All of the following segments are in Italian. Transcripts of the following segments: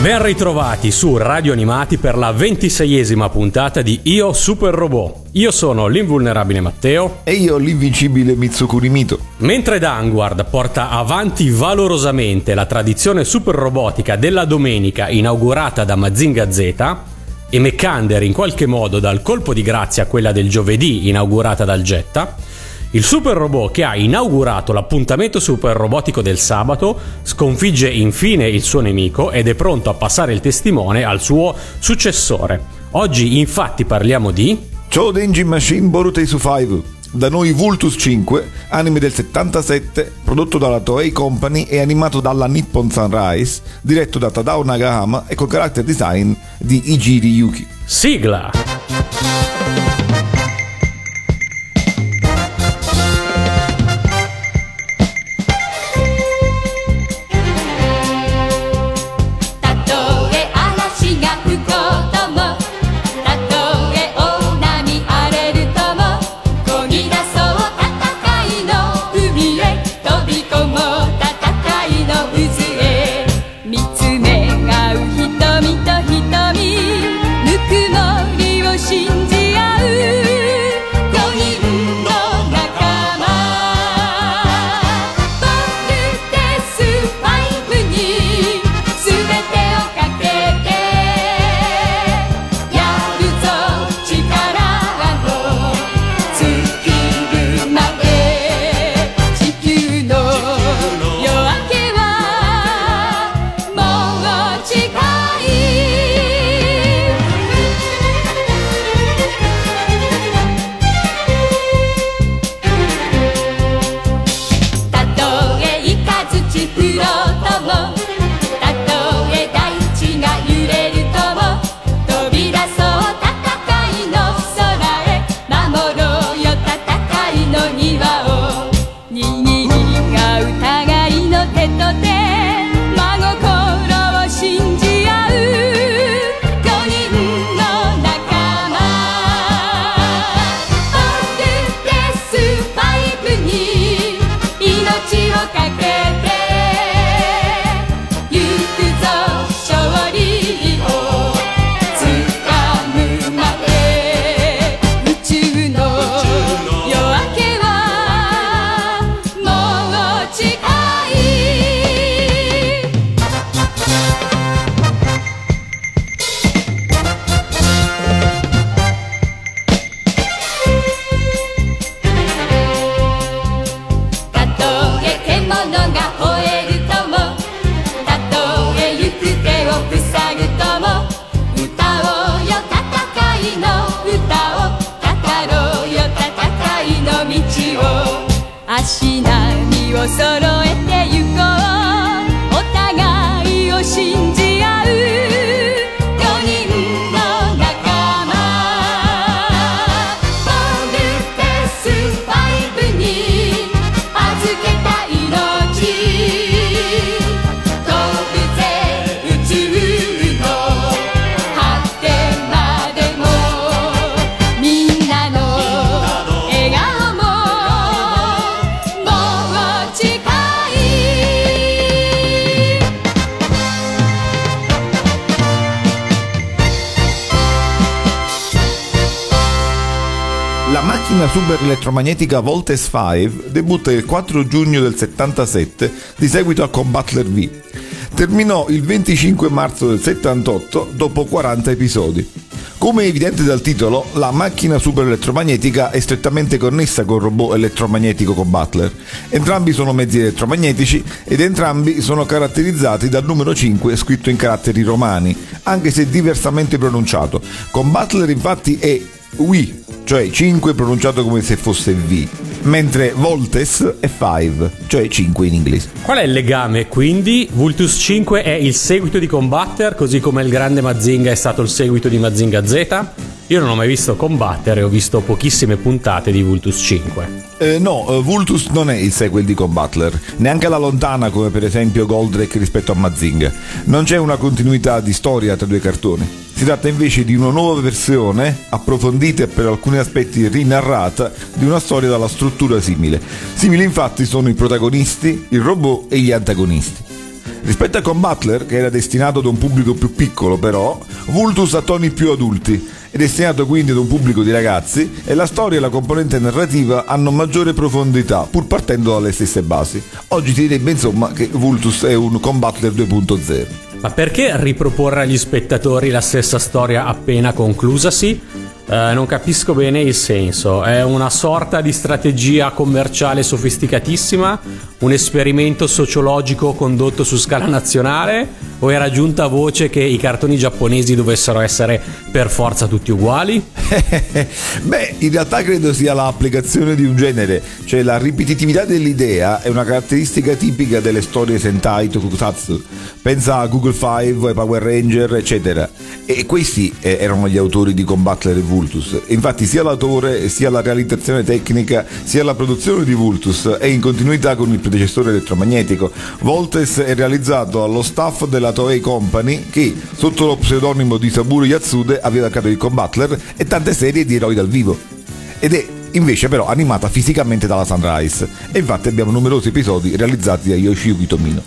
Ben ritrovati su Radio Animati per la 26esima puntata di Io Super Robot. Io sono l'invulnerabile Matteo. E io l'invincibile Mitsukuri Mito. Mentre Danguard porta avanti valorosamente la tradizione super robotica della domenica inaugurata da Mazinga Z e Mekander in qualche modo dal colpo di grazia a quella del giovedì inaugurata dal Getta, il super robot che ha inaugurato l'appuntamento super robotico del sabato sconfigge infine il suo nemico ed è pronto a passare il testimone al suo successore. Oggi infatti parliamo di Chōdenji Machine Voltes V, da noi Vultus 5, anime del 77, prodotto dalla Toei Company e animato dalla Nippon Sunrise, diretto da Tadao Nagahama e con character design di Iji Ryuki. Sigla! Super elettromagnetica Voltes V debutta il 4 giugno del 77 di seguito a Combattler V. terminò il 25 marzo del 78 dopo 40 episodi. Come è evidente dal titolo, la macchina super elettromagnetica è strettamente connessa col robot elettromagnetico Combattler. Entrambi sono mezzi elettromagnetici ed entrambi sono caratterizzati dal numero 5 scritto in caratteri romani, anche se diversamente pronunciato. Combattler infatti è Ui, cioè 5 pronunciato come se fosse V, mentre Voltes è 5, cioè 5 in inglese. Qual è il legame quindi? Vultus 5 è il seguito di Combatter, così come il grande Mazinga è stato il seguito di Mazinga Z? Io non ho mai visto Combatter e ho visto pochissime puntate di Vultus 5. No, Vultus non è il sequel di Combattler, neanche alla lontana come per esempio Goldrake rispetto a Mazinga. Non c'è una continuità di storia tra due cartoni. Si tratta invece di una nuova versione, approfondita e per alcuni aspetti rinarrata, di una storia dalla struttura simile. Simili infatti sono i protagonisti, il robot e gli antagonisti. Rispetto a Combattler, che era destinato ad un pubblico più piccolo però, Vultus ha toni più adulti, è destinato quindi ad un pubblico di ragazzi e la storia e la componente narrativa hanno maggiore profondità, pur partendo dalle stesse basi. Oggi si direbbe insomma che Vultus è un Combattler 2.0. Ma perché riproporre agli spettatori la stessa storia appena conclusasi? Non capisco bene il senso. È una sorta di strategia commerciale sofisticatissima? Un esperimento sociologico condotto su scala nazionale? O era giunta voce che i cartoni giapponesi dovessero essere per forza tutti uguali? Beh, in realtà credo sia l'applicazione di un genere. Cioè la ripetitività dell'idea è una caratteristica tipica delle storie Sentai Tokusatsu. Pensa a Google 5, ai Power Ranger, eccetera. E questi erano gli autori di Combattler e Vultus. Infatti sia l'autore, sia la realizzazione tecnica, sia la produzione di Vultus è in continuità con il predecessore elettromagnetico. Voltes è realizzato allo staff della Toei Company, che sotto lo pseudonimo di Saburo Yatsude aveva creato il Combattler e tante serie di eroi dal vivo, ed è invece però animata fisicamente dalla Sunrise, e infatti abbiamo numerosi episodi realizzati da Yoshiyuki Tomino.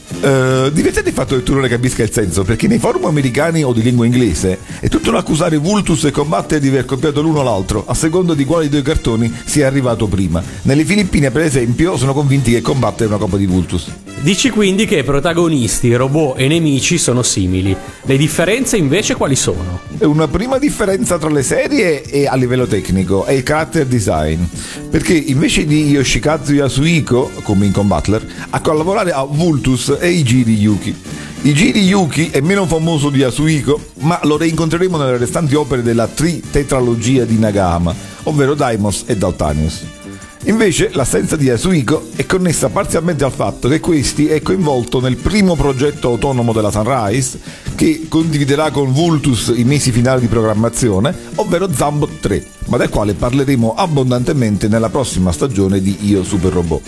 Divertente il fatto che tu non ne capisca il senso, perché nei forum americani o di lingua inglese è tutto un accusare Vultus e Combattler di aver copiato l'uno l'altro a seconda di quali due cartoni sia arrivato prima. Nelle Filippine per esempio sono convinti che Combattler è una copia di Vultus. Dici quindi che protagonisti, robot e nemici sono simili. Le differenze invece quali sono? Una prima differenza tra le serie è a livello tecnico, è il character design, perché invece di Yoshikazu Yasuhiko, come in Combattler, a collaborare a Vultus è Iji Ryuki. Iji Ryuki è meno famoso di Yasuhiko, ma lo reincontreremo nelle restanti opere della tetralogia di Nagahama, ovvero Daimos e Daltanious. Invece l'assenza di Yasuhiko è connessa parzialmente al fatto che questi è coinvolto nel primo progetto autonomo della Sunrise, che condividerà con Vultus i mesi finali di programmazione, ovvero Zambot 3, ma del quale parleremo abbondantemente nella prossima stagione di Io Super Robot.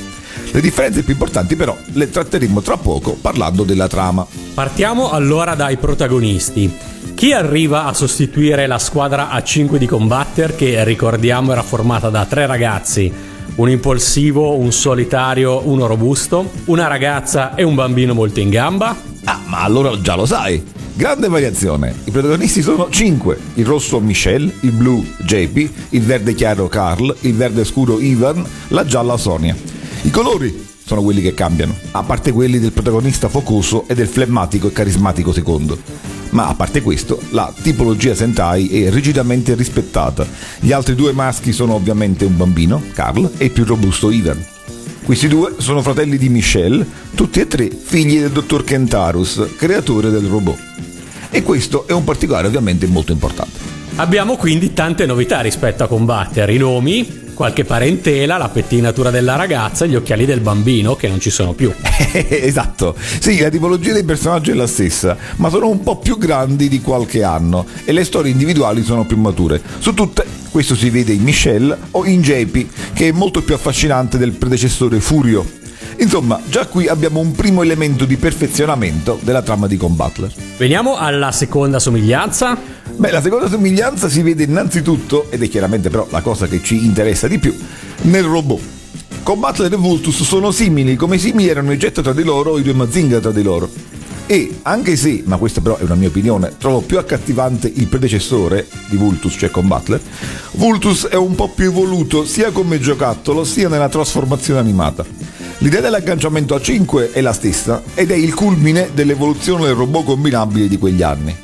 Le differenze più importanti però le tratteremo tra poco parlando della trama. Partiamo allora dai protagonisti. Chi arriva a sostituire la squadra A5 di Combatter, che ricordiamo era formata da 3 ragazzi, un impulsivo, un solitario, uno robusto, una ragazza e un bambino molto in gamba? Ah, ma allora già lo sai! Grande variazione! I protagonisti sono 5: il rosso Michel, il blu JP, il verde chiaro Carl, il verde scuro Ivan, la gialla Sonia. I colori sono quelli che cambiano, a parte quelli del protagonista focoso e del flemmatico e carismatico secondo. Ma a parte questo, la tipologia Sentai è rigidamente rispettata. Gli altri 2 maschi sono ovviamente un bambino, Carl, e il più robusto Ivan. Questi 2 sono fratelli di Michel, tutti e 3 figli del dottor Kentarus, creatore del robot. E questo è un particolare ovviamente molto importante. Abbiamo quindi tante novità rispetto a Combatter: i nomi, qualche parentela, la pettinatura della ragazza e gli occhiali del bambino che non ci sono più. Esatto, sì, la tipologia dei personaggi è la stessa, ma sono un po' più grandi di qualche anno e le storie individuali sono più mature. Su tutte questo si vede in Michel o in JP, che è molto più affascinante del predecessore Furio. Insomma, già qui abbiamo un primo elemento di perfezionamento della trama di Combattler. Veniamo alla seconda somiglianza. Beh, la seconda somiglianza si vede innanzitutto, ed è chiaramente però la cosa che ci interessa di più, nel robot. Combattler e Vultus sono simili, come simili erano i Jet tra di loro o i 2 Mazinga tra di loro. E anche se, ma questa però è una mia opinione, trovo più accattivante il predecessore di Vultus, cioè Combattler, Vultus è un po' più evoluto sia come giocattolo sia nella trasformazione animata. L'idea dell'agganciamento a 5 è la stessa ed è il culmine dell'evoluzione del robot combinabile di quegli anni.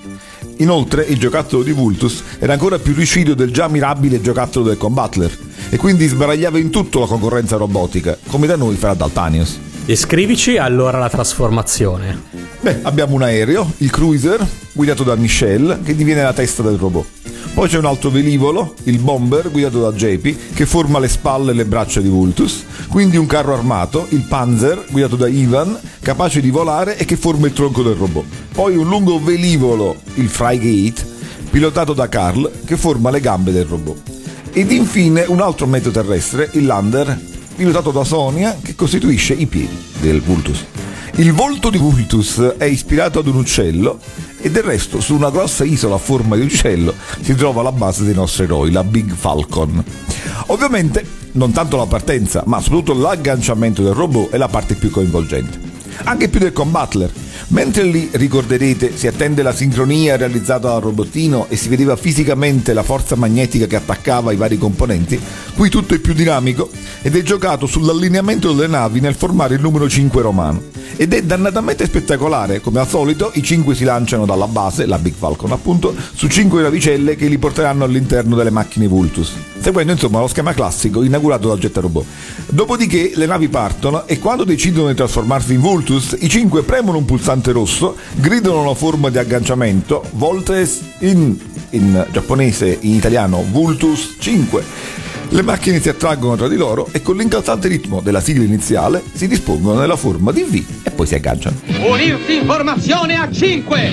Inoltre il giocattolo di Vultus era ancora più ricido del già mirabile giocattolo del Combattler e quindi sbaragliava in tutto la concorrenza robotica, come da noi farà Daltanious. Descrivici allora la trasformazione. Beh, abbiamo un aereo, il Cruiser, guidato da Michelle, che diviene la testa del robot. Poi c'è un altro velivolo, il Bomber, guidato da JP, che forma le spalle e le braccia di Vultus. Quindi un carro armato, il Panzer, guidato da Ivan, capace di volare e che forma il tronco del robot. Poi un lungo velivolo, il Frigate, pilotato da Carl, che forma le gambe del robot. Ed infine un altro mezzo terrestre, il Lander, pilotato da Sonia, che costituisce i piedi del Vultus. Il volto di Vultus è ispirato ad un uccello e del resto su una grossa isola a forma di uccello si trova la base dei nostri eroi, la Big Falcon. Ovviamente non tanto la partenza, ma soprattutto l'agganciamento del robot è la parte più coinvolgente, anche più del Combattler. Mentre lì, ricorderete, si attende la sincronia realizzata dal robottino e si vedeva fisicamente la forza magnetica che attaccava i vari componenti, qui tutto è più dinamico ed è giocato sull'allineamento delle navi nel formare il numero 5 romano. Ed è dannatamente spettacolare, come al solito i 5 si lanciano dalla base, la Big Falcon appunto, su 5 navicelle che li porteranno all'interno delle macchine Vultus, seguendo insomma lo schema classico inaugurato dal Gettarobot. Dopodiché le navi partono e quando decidono di trasformarsi in Vultus, i 5 premono un pulsante rosso, gridano una forma di agganciamento, Voltes in giapponese, in italiano Vultus 5. Le macchine si attraggono tra di loro e con l'incalzante ritmo della sigla iniziale si dispongono nella forma di V e poi si agganciano. Unirsi in formazione a 5.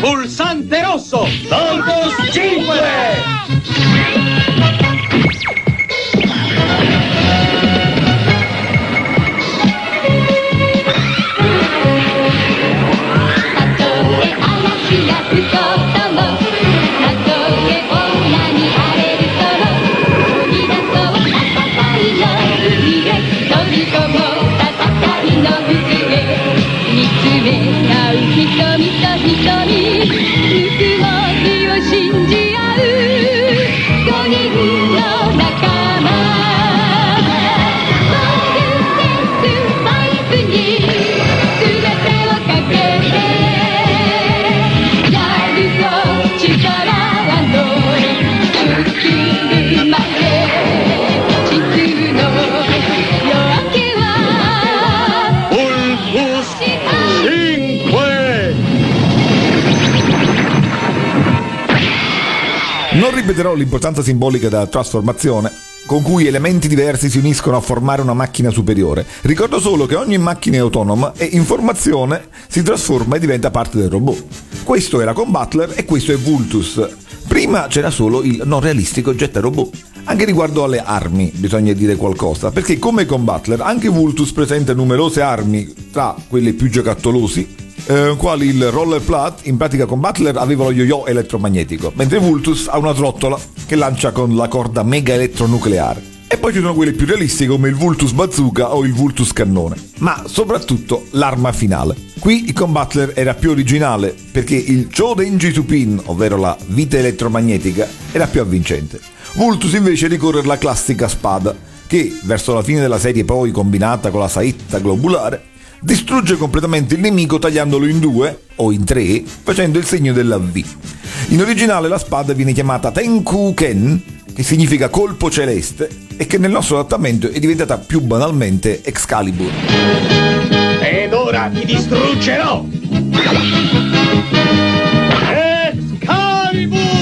Pulsante rosso, Voltus 5. Non ripeterò l'importanza simbolica della trasformazione, con cui elementi diversi si uniscono a formare una macchina superiore. Ricordo solo che ogni macchina è autonoma e in formazione si trasforma e diventa parte del robot. Questo era Combattler e questo è Vultus. Prima c'era solo il non realistico Gettarobot. Anche riguardo alle armi bisogna dire qualcosa, perché come Combattler anche Vultus presenta numerose armi, tra quelle più giocattolosi, quali il roller plat. In pratica Combattler aveva lo yo-yo elettromagnetico, mentre Vultus ha una trottola che lancia con la corda mega elettronucleare. E poi ci sono quelle più realistiche come il Vultus bazooka o il Vultus cannone, ma soprattutto l'arma finale. Qui il Combattler era più originale perché il Chōdenji Tupin, ovvero la vite elettromagnetica, era più avvincente. Vultus invece ricorre alla classica spada che, verso la fine della serie poi combinata con la saetta globulare, distrugge completamente il nemico tagliandolo in due o in tre facendo il segno della V. In originale la spada viene chiamata Tenkuken, che significa colpo celeste e che nel nostro adattamento è diventata più banalmente Excalibur. Ed ora ti distruggerò! Excalibur!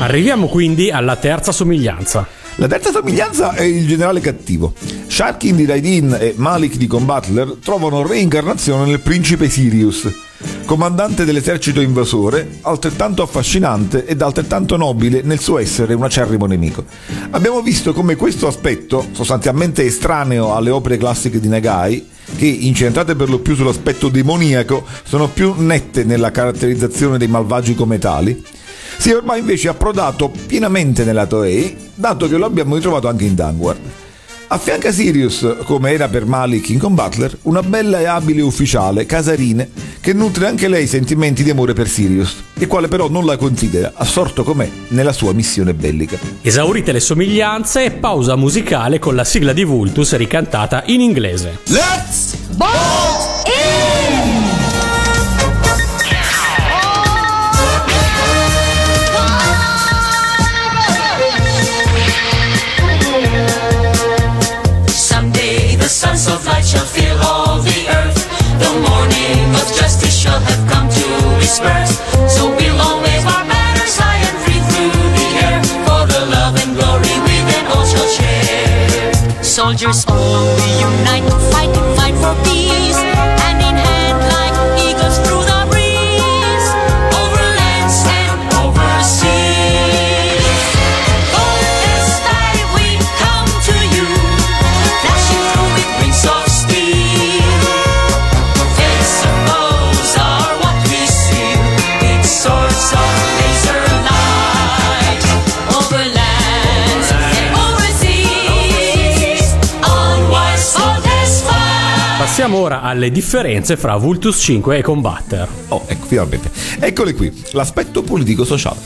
Arriviamo quindi alla terza somiglianza. La terza somiglianza è il generale cattivo. Sharkin di Raidin e Malik di Combattler trovano reincarnazione nel principe Sirius, comandante dell'esercito invasore, altrettanto affascinante ed altrettanto nobile nel suo essere un acerrimo nemico. Abbiamo visto come questo aspetto, sostanzialmente estraneo alle opere classiche di Nagai, che, incentrate per lo più sull'aspetto demoniaco, sono più nette nella caratterizzazione dei malvagi come tali, si è ormai invece approdato pienamente nella Toei, dato che lo abbiamo ritrovato anche in Danguard. Affianca Sirius, come era per Malik in Combattler, una bella e abile ufficiale, Casarine, che nutre anche lei sentimenti di amore per Sirius, il quale però non la considera, assorto com'è, nella sua missione bellica. Esaurite le somiglianze e pausa musicale con la sigla di Vultus ricantata in inglese. Let's bolt in! Sons of light shall fill all the earth. The morning of justice shall have come to its birth. So we'll all wave our banners high and free through the air. For the love and glory we then all shall share. Soldiers all we unite to fight and fight for peace. Hand in hand like eagles through the breeze. Over lands and over seas. Passiamo ora alle differenze fra Vultus 5 e Combattler. Oh, ecco, finalmente. Eccole qui, l'aspetto politico-sociale.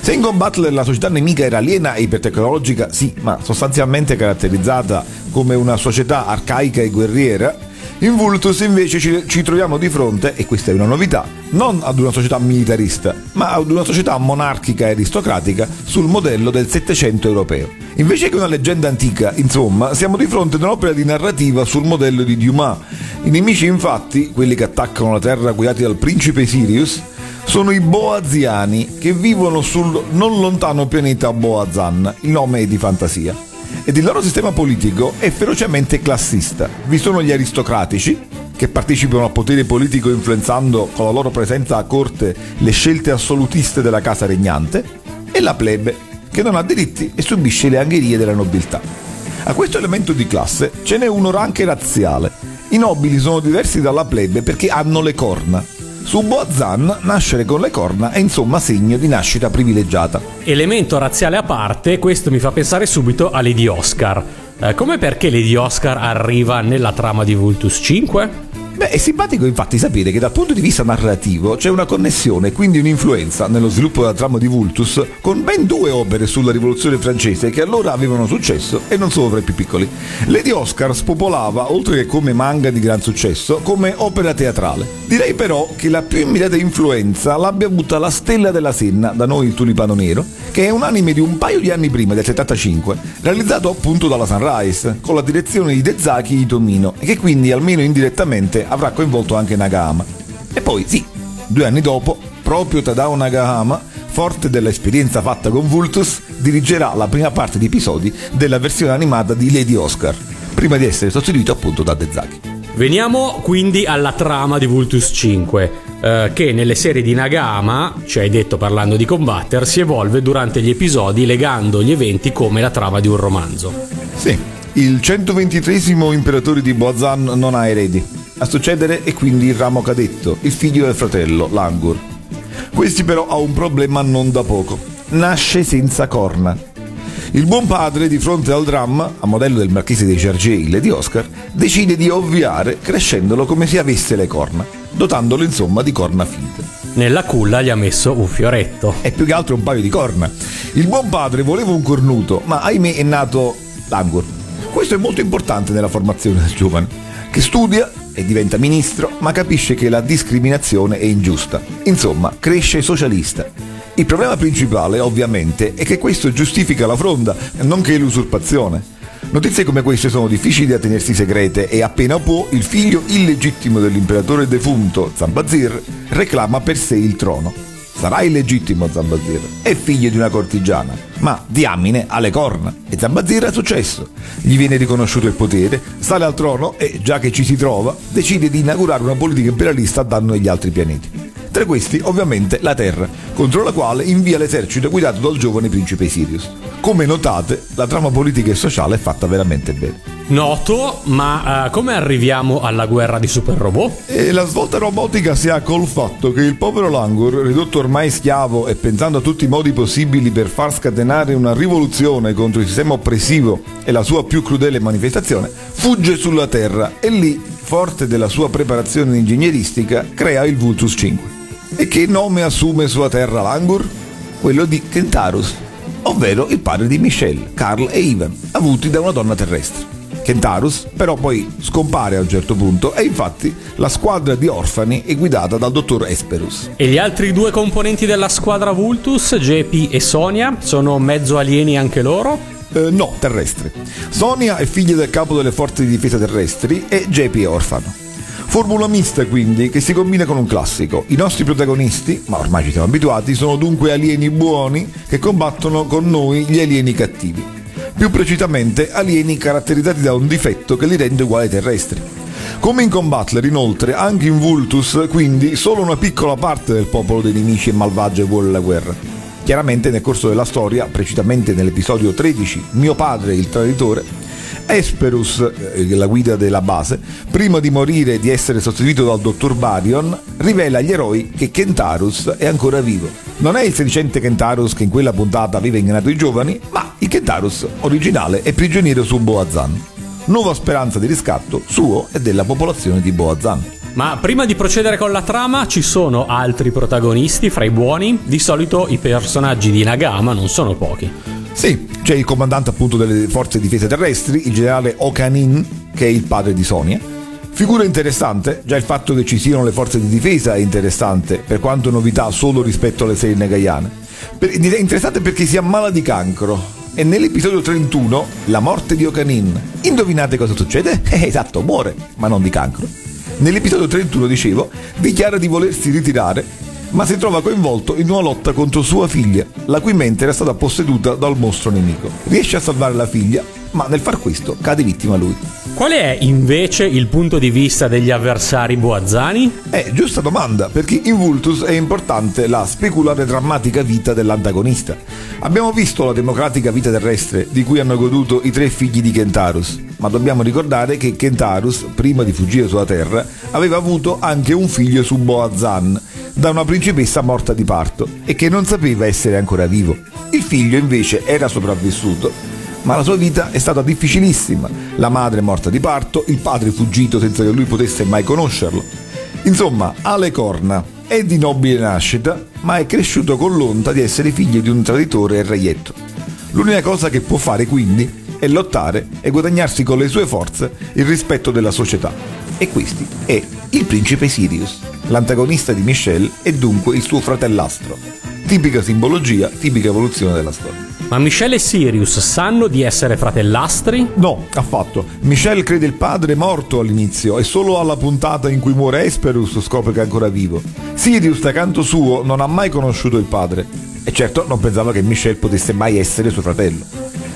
Se in Combattler la società nemica era aliena e ipertecnologica, sì, ma sostanzialmente caratterizzata come una società arcaica e guerriera, in Vultus invece ci troviamo di fronte, e questa è una novità, non ad una società militarista, ma ad una società monarchica e aristocratica sul modello del Settecento europeo. Invece che una leggenda antica, insomma, siamo di fronte ad un'opera di narrativa sul modello di Dumas. I nemici, infatti, quelli che attaccano la terra guidati dal principe Sirius, sono i Boaziani, che vivono sul non lontano pianeta Boazan, il nome è di fantasia. Ed il loro sistema politico è ferocemente classista. Vi sono gli aristocratici, che partecipano al potere politico influenzando con la loro presenza a corte le scelte assolutiste della casa regnante, e la plebe, che non ha diritti e subisce le angherie della nobiltà. A questo elemento di classe ce n'è uno anche razziale. I nobili sono diversi dalla plebe perché hanno le corna. Su Boazan nascere con le corna è insomma segno di nascita privilegiata. Elemento razziale a parte, questo mi fa pensare subito a Lady Oscar. Come perché Lady Oscar arriva nella trama di Vultus 5? Beh, è simpatico infatti sapere che dal punto di vista narrativo c'è una connessione, quindi un'influenza nello sviluppo della trama di Vultus con ben due opere sulla rivoluzione francese che allora avevano successo e non solo fra i più piccoli. Lady Oscar spopolava, oltre che come manga di gran successo, come opera teatrale. Direi però che la più immediata influenza l'abbia avuta La Stella della Senna, da noi Il Tulipano Nero, che è un anime di un paio di anni prima, del 75, realizzato appunto dalla Sunrise, con la direzione di Dezaki e di Tomino, e che quindi almeno indirettamente avrà coinvolto anche Nagahama. E poi sì, 2 anni dopo, proprio Tadao Nagahama, forte dell'esperienza fatta con Vultus, dirigerà la prima parte di episodi della versione animata di Lady Oscar, prima di essere sostituito appunto da Dezaki. Veniamo quindi alla trama di Vultus 5, che nelle serie di Nagahama, ci hai detto parlando di Combattler, si evolve durante gli episodi legando gli eventi come la trama di un romanzo. Sì, il 123° imperatore di Boazan non ha eredi. A succedere è quindi il ramo cadetto, il figlio del fratello, Langur. Questi però ha un problema non da poco. Nasce senza corna. Il buon padre, di fronte al dramma, a modello del marchese dei Cergei, Lady Oscar, decide di ovviare crescendolo come se avesse le corna, dotandolo insomma di corna finte. Nella culla gli ha messo un fioretto. E più che altro un paio di corna. Il buon padre voleva un cornuto, ma ahimè è nato Langur. Questo è molto importante nella formazione del giovane, che studia e diventa ministro, ma capisce che la discriminazione è ingiusta. Insomma, cresce socialista. Il problema principale, ovviamente, è che questo giustifica la fronda, nonché l'usurpazione. Notizie come queste sono difficili da tenersi segrete e appena può, il figlio illegittimo dell'imperatore defunto, Zambazir, reclama per sé il trono. Sarà illegittimo Zambazir, è figlio di una cortigiana. Ma diamine ha le corna, e Zambazir è successo. Gli viene riconosciuto il potere, sale al trono e, già che ci si trova, decide di inaugurare una politica imperialista a danno degli altri pianeti. Tra questi, ovviamente, la Terra, contro la quale invia l'esercito guidato dal giovane principe Sirius. Come notate, la trama politica e sociale è fatta veramente bene. Noto, ma come arriviamo alla guerra di super robot? E la svolta robotica si ha col fatto che il povero Langur, ridotto ormai schiavo e pensando a tutti i modi possibili per far scatenare una rivoluzione contro il sistema oppressivo e la sua più crudele manifestazione, fugge sulla Terra e lì, forte della sua preparazione ingegneristica, crea il Vultus 5. E che nome assume sulla Terra Langur? Quello di Kentarus, ovvero il padre di Michelle, Carl e Ivan, avuti da una donna terrestre. Kentarus però poi scompare a un certo punto e infatti la squadra di orfani è guidata dal dottor Esperus. E gli altri due componenti della squadra Vultus, JP e Sonia, sono mezzo alieni anche loro? No, terrestri. Sonia è figlia del capo delle forze di difesa terrestri e JP è orfano. Formula mista quindi, che si combina con un classico. I nostri protagonisti, ma ormai ci siamo abituati, sono dunque alieni buoni che combattono con noi gli alieni cattivi. Più precisamente, alieni caratterizzati da un difetto che li rende uguali ai terrestri. Come in Combattler, inoltre, anche in Vultus, quindi, solo una piccola parte del popolo dei nemici è malvagio e vuole la guerra. Chiaramente nel corso della storia, precisamente nell'episodio 13, Mio padre il traditore, Esperus, la guida della base, prima di morire e di essere sostituito dal dottor Barion, rivela agli eroi che Kentarus è ancora vivo. Non è il sedicente Kentarus che in quella puntata aveva ingannato i giovani, ma il Kentarus originale è prigioniero su Boazan. Nuova speranza di riscatto suo e della popolazione di Boazan. Ma prima di procedere con la trama ci sono altri protagonisti fra i buoni. Di solito i personaggi di Nagahama non sono pochi. Sì, c'è il comandante appunto delle forze di difesa terrestri, il generale Okanin, che è il padre di Sonia. Figura interessante, già il fatto che ci siano le forze di difesa è interessante, per quanto novità solo rispetto alle serie nagaiane. È interessante perché si ammala di cancro. E nell'episodio 31, la morte di Okanin, indovinate cosa succede? Esatto, muore, ma non di cancro. Nell'episodio 31, dicevo, dichiara di volersi ritirare, ma si trova coinvolto in una lotta contro sua figlia, la cui mente era stata posseduta dal mostro nemico. Riesce a salvare la figlia, ma nel far questo cade vittima lui. Qual è invece il punto di vista degli avversari boazzani? Giusta domanda, perché in Vultus è importante la speculare drammatica vita dell'antagonista. Abbiamo visto la democratica vita terrestre di cui hanno goduto i tre figli di Kentarus, ma dobbiamo ricordare che Kentarus, prima di fuggire sulla Terra, aveva avuto anche un figlio su Boazan, da una principessa morta di parto e che non sapeva essere ancora vivo. Il figlio invece era sopravvissuto, ma la sua vita è stata difficilissima. La madre è morta di parto, il padre è fuggito senza che lui potesse mai conoscerlo. Insomma, ha le corna, è di nobile nascita, ma è cresciuto con l'onta di essere figlio di un traditore e reietto. L'unica cosa che può fare quindi è lottare e guadagnarsi con le sue forze il rispetto della società. E questo è il principe Sirius. L'antagonista di Michelle è dunque il suo fratellastro. Tipica simbologia, tipica evoluzione della storia. Ma Michelle e Sirius sanno di essere fratellastri? No, affatto. Michelle crede il padre morto all'inizio e solo alla puntata in cui muore Esperus scopre che è ancora vivo. Sirius, da canto suo, non ha mai conosciuto il padre e certo non pensava che Michelle potesse mai essere suo fratello.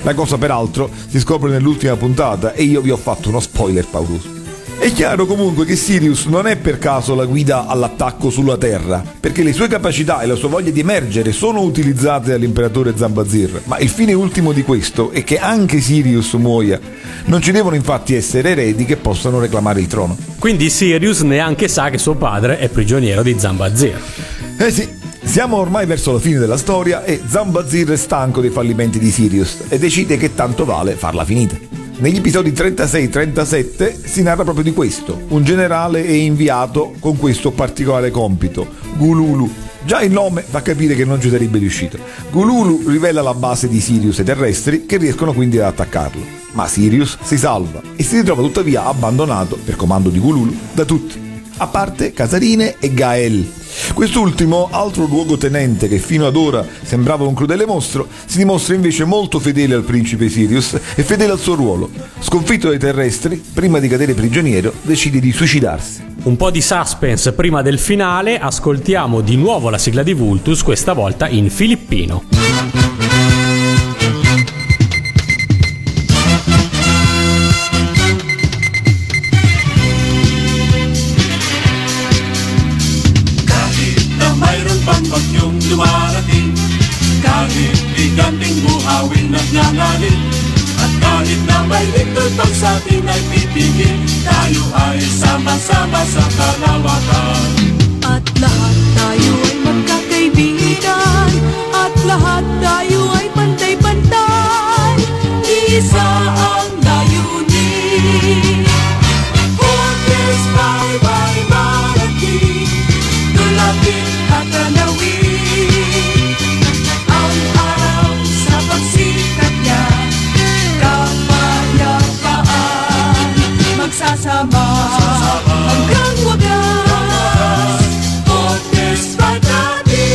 La cosa peraltro si scopre nell'ultima puntata e io vi ho fatto uno spoiler pauroso. È chiaro comunque che Sirius non è per caso la guida all'attacco sulla Terra, perché le sue capacità e la sua voglia di emergere sono utilizzate dall'imperatore Zambazir, ma il fine ultimo di questo è che anche Sirius muoia. Non ci devono infatti essere eredi che possano reclamare il trono. Quindi Sirius neanche sa che suo padre è prigioniero di Zambazir. Sì. Siamo ormai verso la fine della storia e Zambazir è stanco dei fallimenti di Sirius e decide che tanto vale farla finita. Negli episodi 36-37 si narra proprio di questo. Un generale è inviato con questo particolare compito, Gululu. Già il nome fa capire che non ci sarebbe riuscito. Gululu rivela la base di Sirius e terrestri che riescono quindi ad attaccarlo. Ma Sirius si salva e si ritrova tuttavia abbandonato, per comando di Gululu, da tutti, a parte Casarine e Gael. Quest'ultimo, altro luogotenente che fino ad ora sembrava un crudele mostro, si dimostra invece molto fedele al principe Sirius e fedele al suo ruolo. Sconfitto dai terrestri, prima di cadere prigioniero, decide di suicidarsi. Un po' di suspense prima del finale, ascoltiamo di nuovo la sigla di Vultus, questa volta in filippino. Kambing buha will not nanganin. At kahit na may ligtultang sa ating ay pipigil, tayo ay sama-sama sa kalawatan. At lahat tayo ay magkakaibigan, at lahat tayo ay pantay-pantay. Isa ang layunin. What is my minority? Dulapit at tanawin. Magsasama hanggang wagas, Fortes Pagdabi.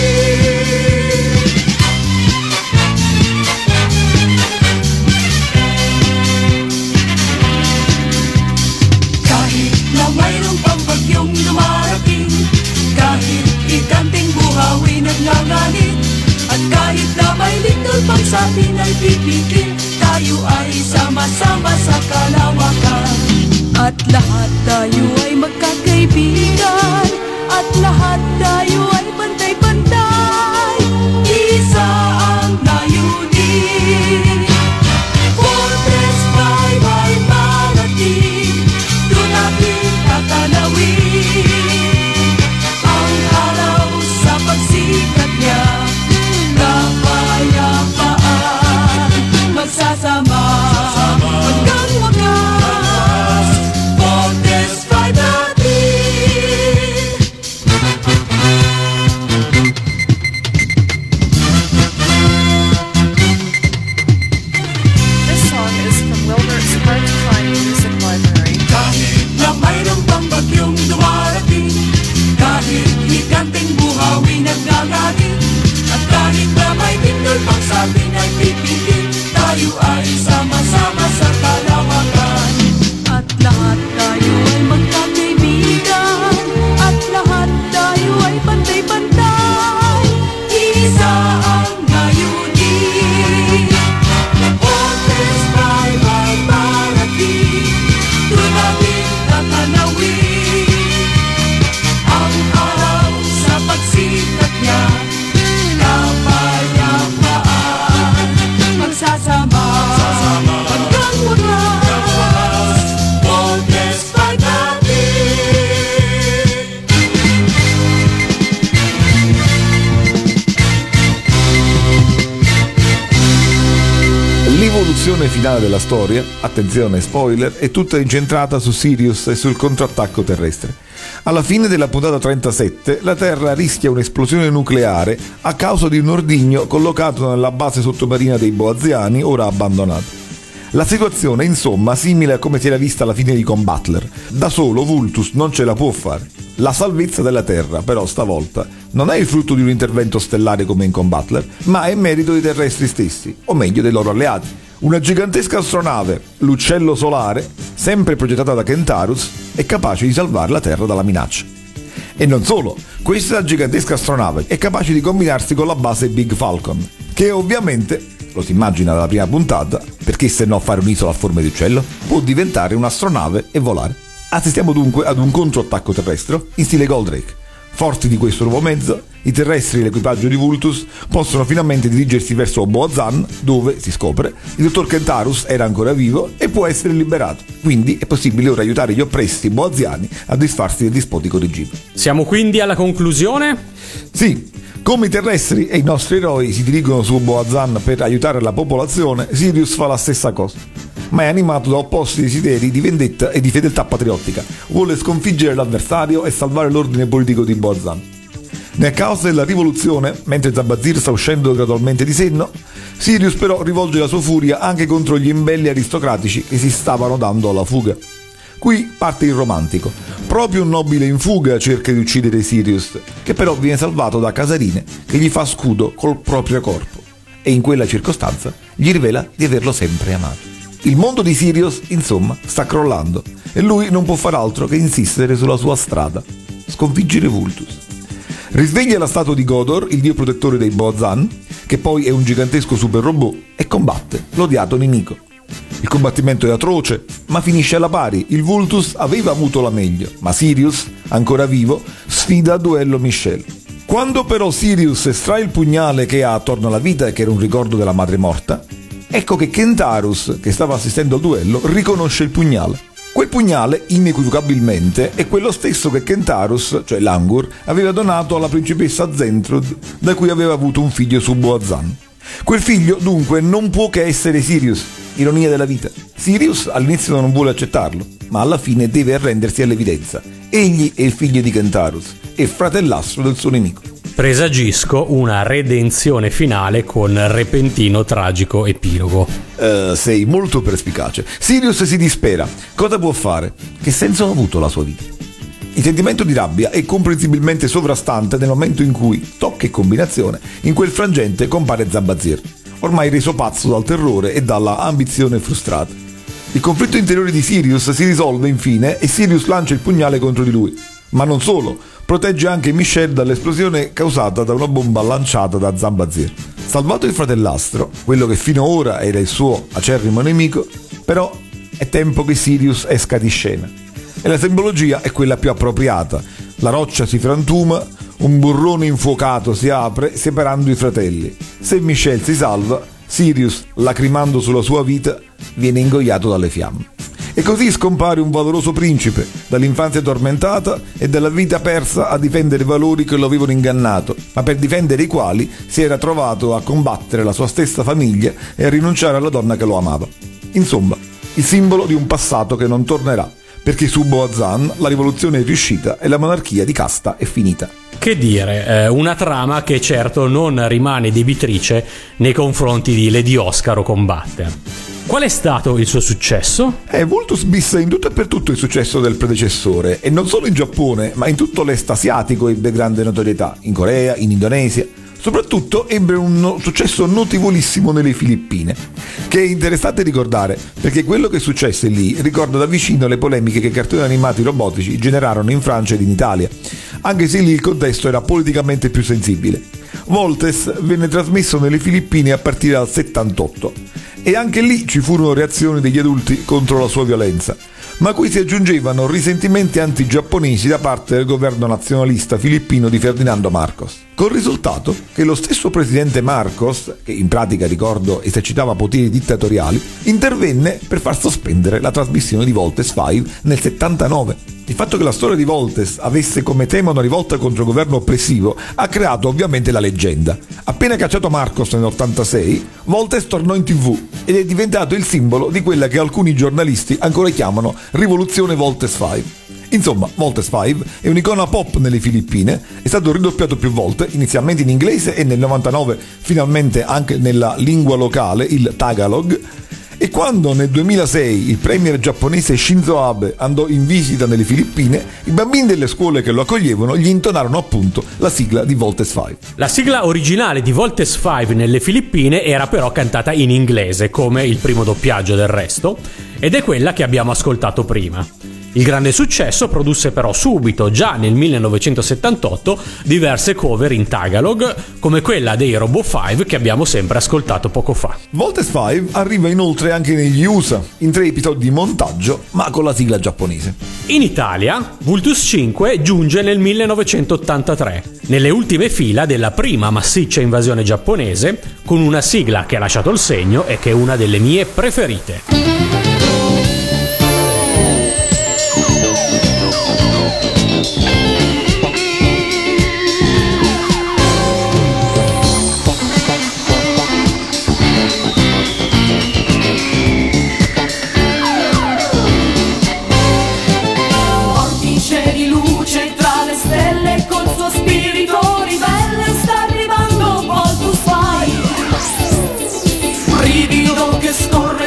Kahit na mayroong pambagyong dumarating, kahit ikanting buhawi naglalanit, at kahit na may lindol pang sa atin ay pipitin, tayo ay sama-sama sa kalawakan. At lahat tayo ay magkakaibigan, at lahat tayo ay pantay-pantay. Isa ang layunin. Fortress by my malady, doon natin tatanawin ang araw sa pagsikat niya. Kapayapaan, magsasama hanggang wakas. Finale della storia, attenzione spoiler, è tutta incentrata su Sirius e sul contrattacco terrestre. Alla fine della puntata 37 la Terra rischia un'esplosione nucleare a causa di un ordigno collocato nella base sottomarina dei Boaziani, ora abbandonata. La situazione insomma simile a come si era vista alla fine di Combattler. Da solo Vultus non ce la può fare. La salvezza della Terra però stavolta non è il frutto di un intervento stellare come in Combattler, ma è merito dei terrestri stessi, o meglio dei loro alleati. Una gigantesca astronave, l'Uccello Solare, sempre progettata da Kentarus, è capace di salvare la Terra dalla minaccia. E non solo, questa gigantesca astronave è capace di combinarsi con la base Big Falcon, che ovviamente, lo si immagina dalla prima puntata, perché se no fare un'isola a forma di uccello, può diventare un'astronave e volare. Assistiamo dunque ad un controattacco terrestre in stile Goldrake. Forti di questo nuovo mezzo, i terrestri e l'equipaggio di Vultus possono finalmente dirigersi verso Boazan, dove, si scopre, il dottor Kentarus era ancora vivo e può essere liberato. Quindi è possibile ora aiutare gli oppressi boaziani a disfarsi del dispotico regime. Siamo quindi alla conclusione? Sì. Come i terrestri e i nostri eroi si dirigono su Boazan per aiutare la popolazione, Sirius fa la stessa cosa, ma è animato da opposti desideri di vendetta e di fedeltà patriottica. Vuole sconfiggere l'avversario e salvare l'ordine politico di Boazan. Nel caos della rivoluzione, mentre Zambazir sta uscendo gradualmente di senno, Sirius però rivolge la sua furia anche contro gli imbelli aristocratici che si stavano dando alla fuga. Qui parte il romantico. Proprio un nobile in fuga cerca di uccidere Sirius, che però viene salvato da Casarine, che gli fa scudo col proprio corpo, e in quella circostanza gli rivela di averlo sempre amato. Il mondo di Sirius, insomma, sta crollando, e lui non può far altro che insistere sulla sua strada: sconfiggere Vultus. Risveglia la statua di Godor, il dio protettore dei Boazan, che poi è un gigantesco super robot, e combatte l'odiato nemico. Il combattimento è atroce, ma finisce alla pari. Il Vultus aveva avuto la meglio, ma Sirius, ancora vivo, sfida a duello Michel. Quando però Sirius estrae il pugnale che ha attorno alla vita e che era un ricordo della madre morta, ecco che Kentarus, che stava assistendo al duello, riconosce il pugnale. Quel pugnale, inequivocabilmente, è quello stesso che Kentarus, cioè Langur, aveva donato alla principessa Zentrud, da cui aveva avuto un figlio su Boazan. Quel figlio, dunque, non può che essere Sirius, ironia della vita. Sirius all'inizio non vuole accettarlo, ma alla fine deve arrendersi all'evidenza. Egli è il figlio di Kentarus e fratellastro del suo nemico. Presagisco una redenzione finale con repentino tragico epilogo. Sei molto perspicace. Sirius si dispera. Cosa può fare? Che senso ha avuto la sua vita? Il sentimento di rabbia è comprensibilmente sovrastante nel momento in cui, tocca e combinazione, in quel frangente compare Zambazir, ormai reso pazzo dal terrore e dalla ambizione frustrata. Il conflitto interiore di Sirius si risolve infine e Sirius lancia il pugnale contro di lui. Ma non solo, protegge anche Michelle dall'esplosione causata da una bomba lanciata da Zambazir. Salvato il fratellastro, quello che fino ad ora era il suo acerrimo nemico, però è tempo che Sirius esca di scena. E la simbologia è quella più appropriata. La roccia si frantuma, un burrone infuocato si apre separando i fratelli. Se Michelle si salva, Sirius, lacrimando sulla sua vita, viene ingoiato dalle fiamme. E così scompare un valoroso principe, dall'infanzia tormentata e dalla vita persa a difendere valori che lo avevano ingannato, ma per difendere i quali si era trovato a combattere la sua stessa famiglia e a rinunciare alla donna che lo amava. Insomma, il simbolo di un passato che non tornerà, perché su Boazan la rivoluzione è riuscita e la monarchia di casta è finita. Che dire, una trama che certo non rimane debitrice nei confronti di Lady Oscar o Combattler. Qual è stato il suo successo? Voltus bis è in tutto e per tutto il successo del predecessore, e non solo in Giappone, ma in tutto l'est asiatico ebbe grande notorietà, in Corea, in Indonesia. Soprattutto ebbe un successo notevolissimo nelle Filippine, che è interessante ricordare, perché quello che successe lì ricorda da vicino le polemiche che i cartoni animati robotici generarono in Francia ed in Italia, anche se lì il contesto era politicamente più sensibile. Voltes venne trasmesso nelle Filippine a partire dal 78. E anche lì ci furono reazioni degli adulti contro la sua violenza, ma a cui si aggiungevano risentimenti anti-giapponesi da parte del governo nazionalista filippino di Ferdinando Marcos. Col risultato che lo stesso presidente Marcos, che in pratica ricordo esercitava poteri dittatoriali, intervenne per far sospendere la trasmissione di Voltes V nel 79. Il fatto che la storia di Voltes avesse come tema una rivolta contro il governo oppressivo ha creato ovviamente la leggenda. Appena cacciato Marcos nell'86, Voltes tornò in TV ed è diventato il simbolo di quella che alcuni giornalisti ancora chiamano rivoluzione Voltes V. Insomma, Voltes V è un'icona pop nelle Filippine, è stato ridoppiato più volte, inizialmente in inglese e nel 99 finalmente anche nella lingua locale, il Tagalog. E quando nel 2006 il premier giapponese Shinzo Abe andò in visita nelle Filippine, i bambini delle scuole che lo accoglievano gli intonarono appunto la sigla di Voltes V. La sigla originale di Voltes V nelle Filippine era però cantata in inglese, come il primo doppiaggio del resto, ed è quella che abbiamo ascoltato prima. Il grande successo produsse però subito, già nel 1978, diverse cover in Tagalog, come quella dei Robo 5 che abbiamo sempre ascoltato poco fa. Voltes V arriva inoltre anche negli USA, in 3 episodi di montaggio, ma con la sigla giapponese. In Italia, Vultus 5 giunge nel 1983, nelle ultime fila della prima massiccia invasione giapponese, con una sigla che ha lasciato il segno e che è una delle mie preferite.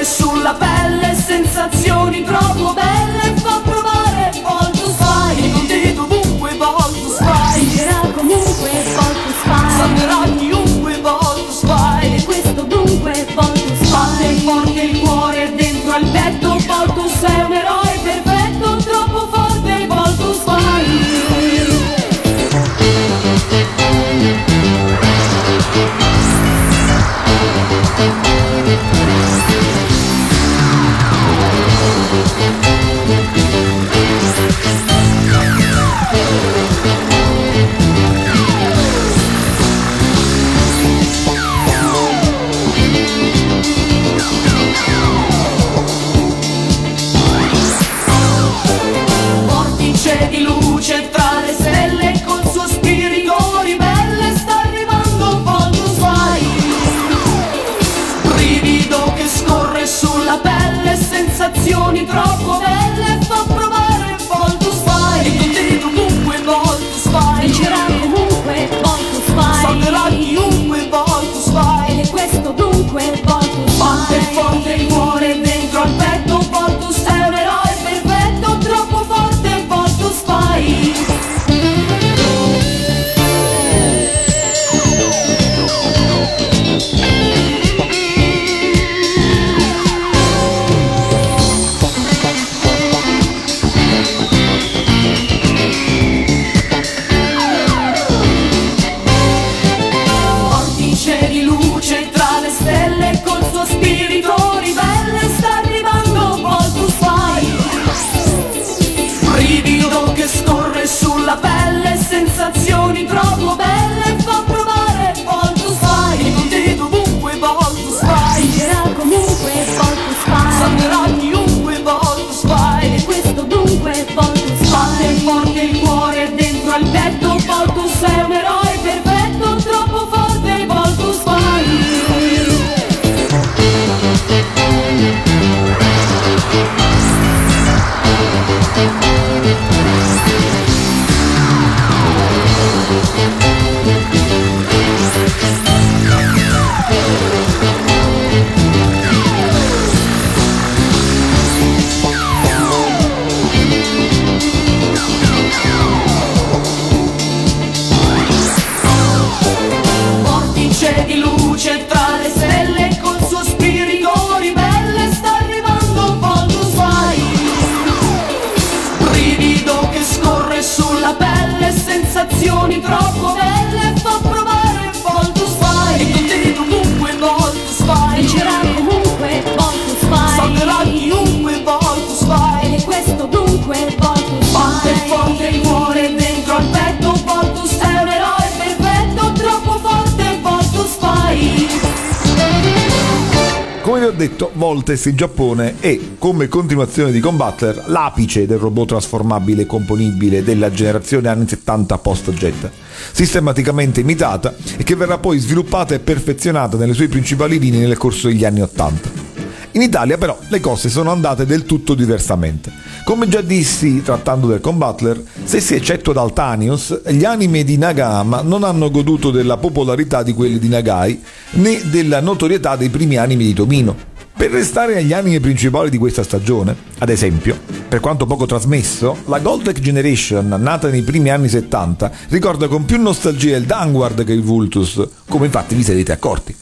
Sulla pelle detto Voltes in Giappone è, come continuazione di Combattler, l'apice del robot trasformabile e componibile della generazione anni 70 post-Jet, sistematicamente imitata e che verrà poi sviluppata e perfezionata nelle sue principali linee nel corso degli anni 80. In Italia però le cose sono andate del tutto diversamente. Come già dissi trattando del Combattler, se si eccettua Daltanious, gli anime di Nagahama non hanno goduto della popolarità di quelli di Nagai né della notorietà dei primi anime di Tomino. Per restare agli anime principali di questa stagione, ad esempio, per quanto poco trasmesso, la Goldrake Generation, nata nei primi anni 70, ricorda con più nostalgia il Danguard che il Vultus, come infatti vi sarete accorti.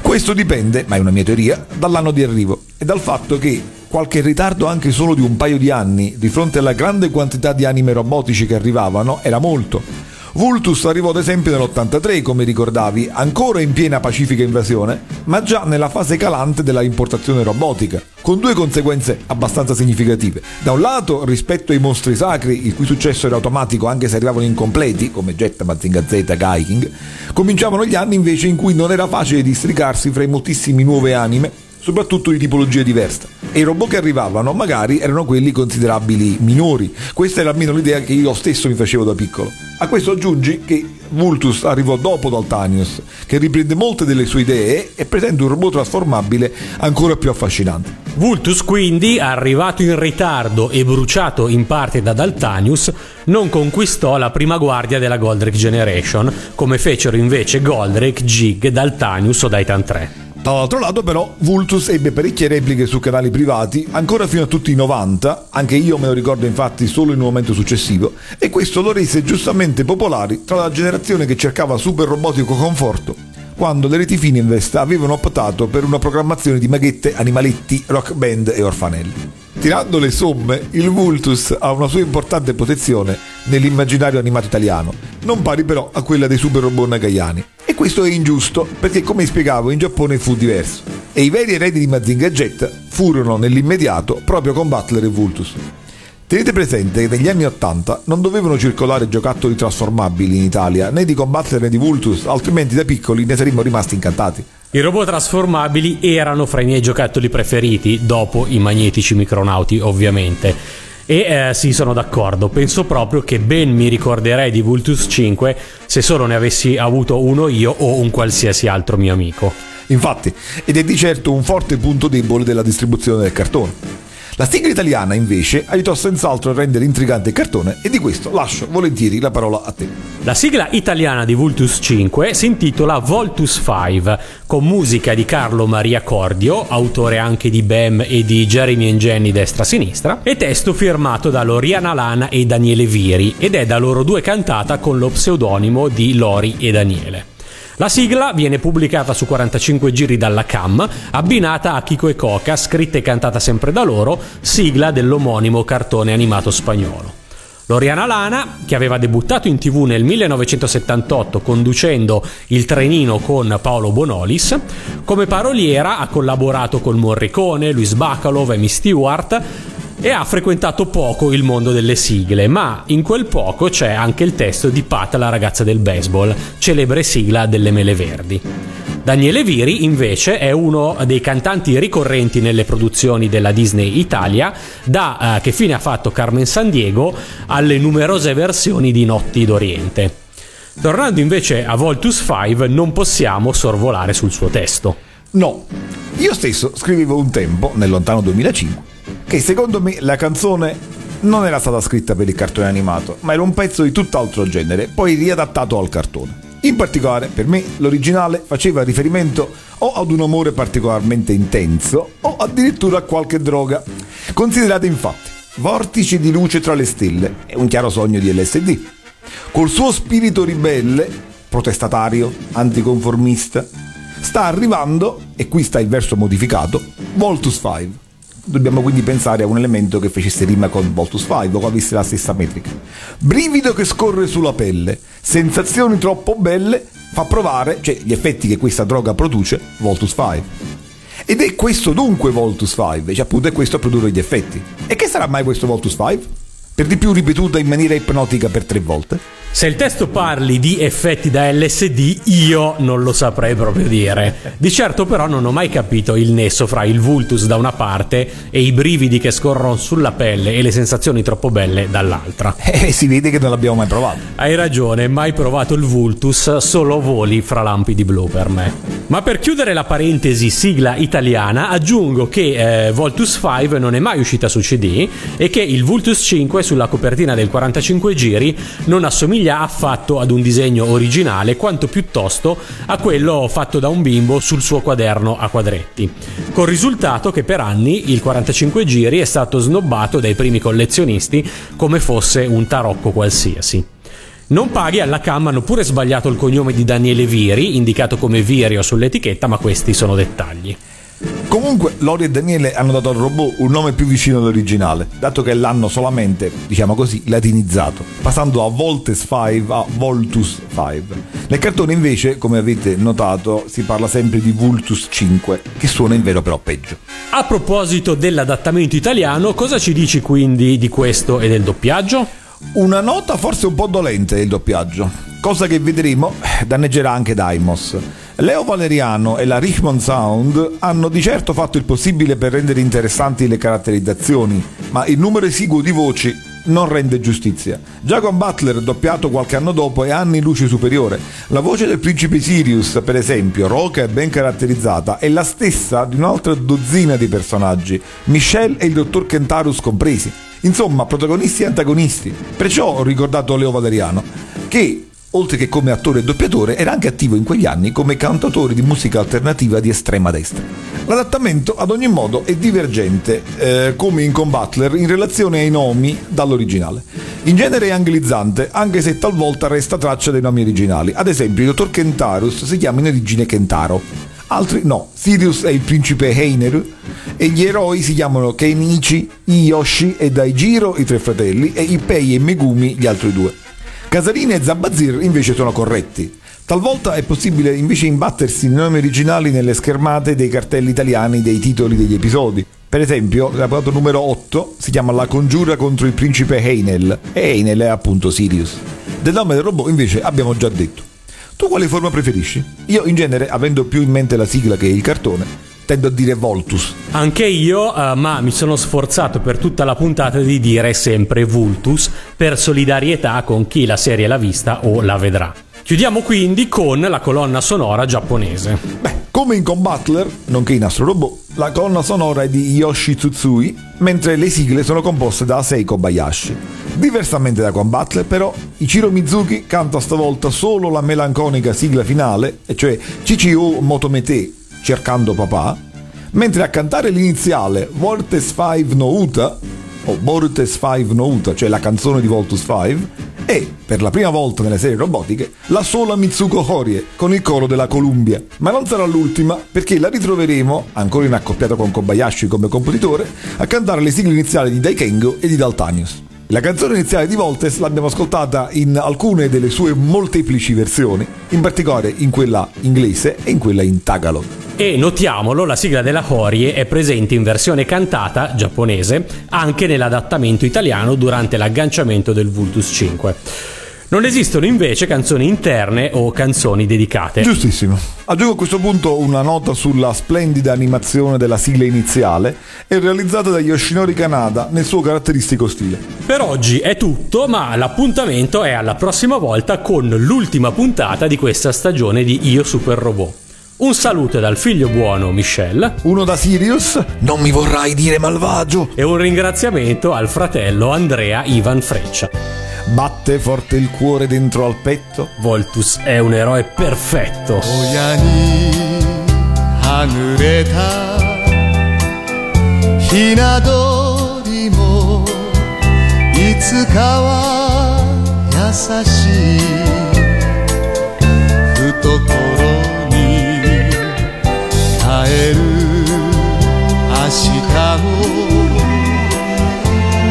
Questo dipende, ma è una mia teoria, dall'anno di arrivo e dal fatto che qualche ritardo anche solo di un paio di anni di fronte alla grande quantità di anime robotici che arrivavano era molto. Vultus arrivò ad esempio nell'83, come ricordavi, ancora in piena pacifica invasione, ma già nella fase calante della importazione robotica, con due conseguenze abbastanza significative. Da un lato, rispetto ai mostri sacri, il cui successo era automatico anche se arrivavano incompleti, come Jet, Mazinga Z, Gaiking, cominciavano gli anni invece in cui non era facile districarsi fra i moltissimi nuove anime, soprattutto di tipologie diverse, e i robot che arrivavano magari erano quelli considerabili minori. Questa era almeno l'idea che io stesso mi facevo da piccolo. A questo aggiungi che Vultus arrivò dopo Daltanious, che riprende molte delle sue idee e presenta un robot trasformabile ancora più affascinante. Vultus quindi, arrivato in ritardo e bruciato in parte da Daltanious, non conquistò la prima guardia della Goldrake Generation, come fecero invece Goldrake, Jig, Daltanious o Daitan 3. Dall'altro lato però Vultus ebbe parecchie repliche su canali privati ancora fino a tutti i 90, anche io me lo ricordo infatti solo in un momento successivo, e questo lo rese giustamente popolari tra la generazione che cercava super robotico conforto, quando le reti fine in vesta avevano optato per una programmazione di maghette, animaletti, rock band e orfanelli. Tirando le somme, il Vultus ha una sua importante posizione nell'immaginario animato italiano, non pari però a quella dei super robot nagaiani. E questo è ingiusto, perché come spiegavo in Giappone fu diverso, e i veri eredi di Mazinga Jet furono nell'immediato proprio Combattler e Vultus. Tenete presente che negli anni 80 non dovevano circolare giocattoli trasformabili in Italia, né di Combattler né di Vultus, altrimenti da piccoli ne saremmo rimasti incantati. I robot trasformabili erano fra i miei giocattoli preferiti, dopo i magnetici micronauti ovviamente. E sì, sono d'accordo, penso proprio che ben mi ricorderei di Vultus 5 se solo ne avessi avuto uno io o un qualsiasi altro mio amico. Infatti, ed è di certo un forte punto debole della distribuzione del cartone. La sigla italiana invece aiutò senz'altro a rendere intrigante il cartone e di questo lascio volentieri la parola a te. La sigla italiana di Vultus 5 si intitola Voltus 5, con musica di Carlo Maria Cordio, autore anche di Bam e di Jeremy and Jenny destra-sinistra, e testo firmato da Loriana Lana e Daniele Viri, ed è da loro due cantata con lo pseudonimo di Lori e Daniele. La sigla viene pubblicata su 45 giri dalla CAM, abbinata a Kiko e Coca, scritta e cantata sempre da loro, sigla dell'omonimo cartone animato spagnolo. Loriana Lana, che aveva debuttato in TV nel 1978 conducendo Il trenino con Paolo Bonolis, come paroliera ha collaborato con Morricone, Luis Bacalov, Amy Stewart, e ha frequentato poco il mondo delle sigle, ma in quel poco c'è anche il testo di Pat la ragazza del baseball, celebre sigla delle Mele Verdi. Daniele Viri invece è uno dei cantanti ricorrenti nelle produzioni della Disney Italia, da Che fine ha fatto Carmen Sandiego alle numerose versioni di Notti d'Oriente. Tornando invece a Voltus 5, non possiamo sorvolare sul suo testo. No, io stesso scrivevo un tempo, nel lontano 2005, che secondo me la canzone non era stata scritta per il cartone animato, ma era un pezzo di tutt'altro genere, poi riadattato al cartone. In particolare, per me, l'originale faceva riferimento o ad un amore particolarmente intenso, o addirittura a qualche droga. Considerate infatti, Vortici di luce tra le stelle è un chiaro sogno di LSD. Col suo spirito ribelle, protestatario, anticonformista, sta arrivando, e qui sta il verso modificato, Voltus 5. Dobbiamo quindi pensare a un elemento che facesse rima con Voltus 5 o avesse la stessa metrica. Brivido che scorre sulla pelle, sensazioni troppo belle, fa provare, cioè gli effetti che questa droga produce, Voltus 5. Ed è questo dunque Voltus 5, cioè appunto è questo a produrre gli effetti. E che sarà mai questo Voltus 5? per di più ripetuta in maniera ipnotica per 3 volte. Se il testo parli di effetti da LSD, io non lo saprei proprio dire. Di certo però non ho mai capito il nesso fra il vultus da una parte e i brividi che scorrono sulla pelle e le sensazioni troppo belle dall'altra. Si vede che non l'abbiamo mai provato. Hai ragione, mai provato il vultus, solo voli fra lampi di blu per me. Ma per chiudere la parentesi sigla italiana, aggiungo che Voltus 5 non è mai uscita su CD e che il Vultus 5 sulla copertina del 45 giri non assomiglia affatto ad un disegno originale, quanto piuttosto a quello fatto da un bimbo sul suo quaderno a quadretti, col risultato che per anni il 45 giri è stato snobbato dai primi collezionisti come fosse un tarocco qualsiasi. Non paghi alla cam hanno pure sbagliato il cognome di Daniele Viri, indicato come Virio sull'etichetta, ma questi sono dettagli. Comunque Lori e Daniele hanno dato al robot un nome più vicino all'originale, dato che l'hanno solamente, diciamo così, latinizzato, passando a Voltes 5 a Voltus 5. Nel cartone invece, come avete notato, si parla sempre di Vultus 5, che suona in vero però peggio. A proposito dell'adattamento italiano, cosa ci dici quindi di questo e del doppiaggio? Una nota forse un po' dolente del doppiaggio, cosa che vedremo danneggerà anche Daimos. Leo Valeriano e la Richmond Sound hanno di certo fatto il possibile per rendere interessanti le caratterizzazioni, ma il numero esiguo di voci non rende giustizia. Già Combattler, doppiato qualche anno dopo, è anni luce superiore. La voce del principe Sirius, per esempio, roca e ben caratterizzata, è la stessa di un'altra dozzina di personaggi, Michelle e il dottor Kentarus compresi. Insomma, protagonisti e antagonisti. Perciò ho ricordato Leo Valeriano, che oltre che come attore e doppiatore, era anche attivo in quegli anni come cantautore di musica alternativa di estrema destra. L'adattamento, ad ogni modo, è divergente, come in Combattler, in relazione ai nomi dall'originale. In genere è anglizzante, anche se talvolta resta traccia dei nomi originali. Ad esempio, il dottor Kentarus si chiama in origine Kentaro. Altri no, Sirius è il principe Heineru e gli eroi si chiamano Kenichi, Yoshi e Daijiro, i 3 fratelli, e Ippei e Megumi, gli altri 2. Casarine e Zambazir invece sono corretti. Talvolta è possibile invece imbattersi nei nomi originali nelle schermate dei cartelli italiani dei titoli degli episodi. Per esempio, l'episodio numero 8 si chiama La congiura contro il principe Heinel, e Heinel è appunto Sirius. Del nome del robot invece abbiamo già detto. Tu quale forma preferisci? Io in genere, avendo più in mente la sigla che il cartone, tendo a dire Voltus. Anche io, ma mi sono sforzato per tutta la puntata di dire sempre Vultus, per solidarietà con chi la serie l'ha vista o la vedrà. Chiudiamo quindi con la colonna sonora giapponese. Beh, come in Combattler, nonché in Astro Robot, la colonna sonora è di Yoshi Tsutsui, mentre le sigle sono composte da Asei Kobayashi. Diversamente da Combattler, però, Ichiro Mizuki canta stavolta solo la melanconica sigla finale, e cioè Chichi-o Motomete, cercando papà, mentre a cantare l'iniziale Voltes 5 no Uta, o Voltes 5 no Uta, cioè la canzone di Voltus 5, è, per la prima volta nelle serie robotiche, la sola Mitsuko Horie con il coro della Columbia. Ma non sarà l'ultima, perché la ritroveremo, ancora in accoppiata con Kobayashi come compositore, a cantare le sigle iniziali di Daikengo e di Daltanious. La canzone iniziale di Voltes l'abbiamo ascoltata in alcune delle sue molteplici versioni, in particolare in quella inglese e in quella in tagalog. E notiamolo, la sigla della Horie è presente in versione cantata giapponese anche nell'adattamento italiano durante l'agganciamento del Vultus 5. Non esistono invece canzoni interne o canzoni dedicate. Giustissimo. Aggiungo a questo punto una nota sulla splendida animazione della sigla iniziale e realizzata da Yoshinori Kanada nel suo caratteristico stile. Per oggi è tutto, ma l'appuntamento è alla prossima volta con l'ultima puntata di questa stagione di Io Super Robot. Un saluto dal figlio buono Michel, uno da Sirius, non mi vorrai dire malvagio, e un ringraziamento al fratello Andrea Ivan Freccia. Batte forte il cuore dentro al petto, Voltus è un eroe perfetto. Oyani hanureta hinadori mo itsuka wa yasashii futokoro ni kaeru ashita mo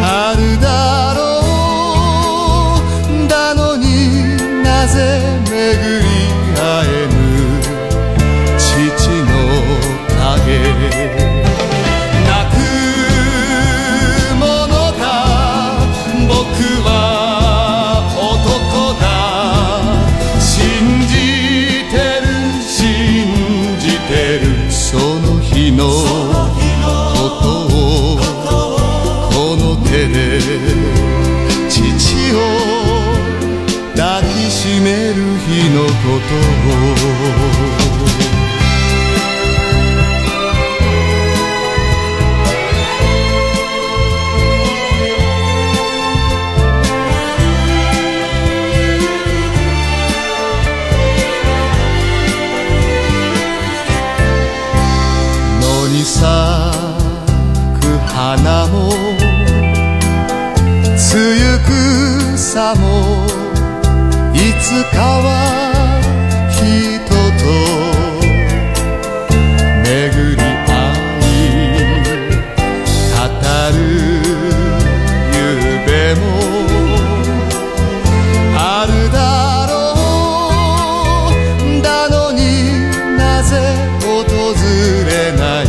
aru daro. なぜ巡り会えぬ父の影 泣くものか僕しめる日のことを咲く花も強くさもいつかは人と巡り合い語る夢もあるだろうだのになぜ訪れない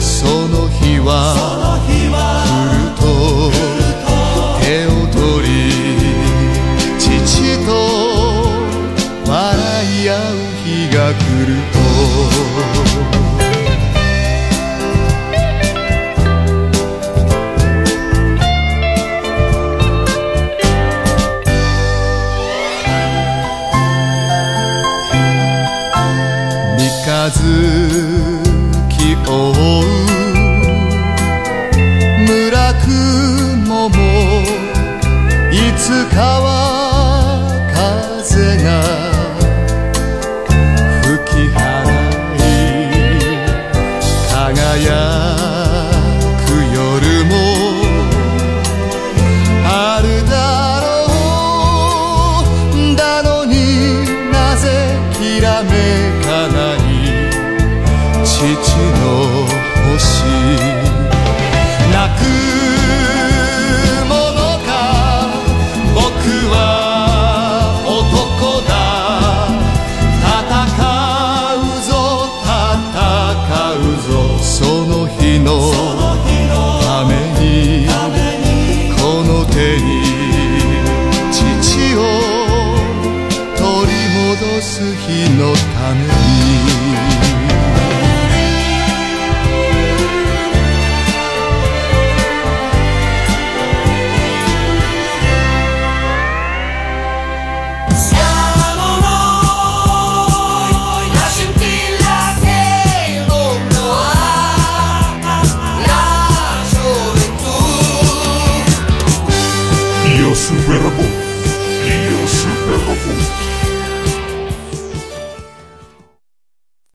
その日は来ると手を取り父と笑い合う日が来ると三日月を追う雲もいつかは風が吹き払い輝く夜もあるだろうだのになぜきらめかない父の星泣くその日のためにこの手に父を取り戻す日のためにSuper Robot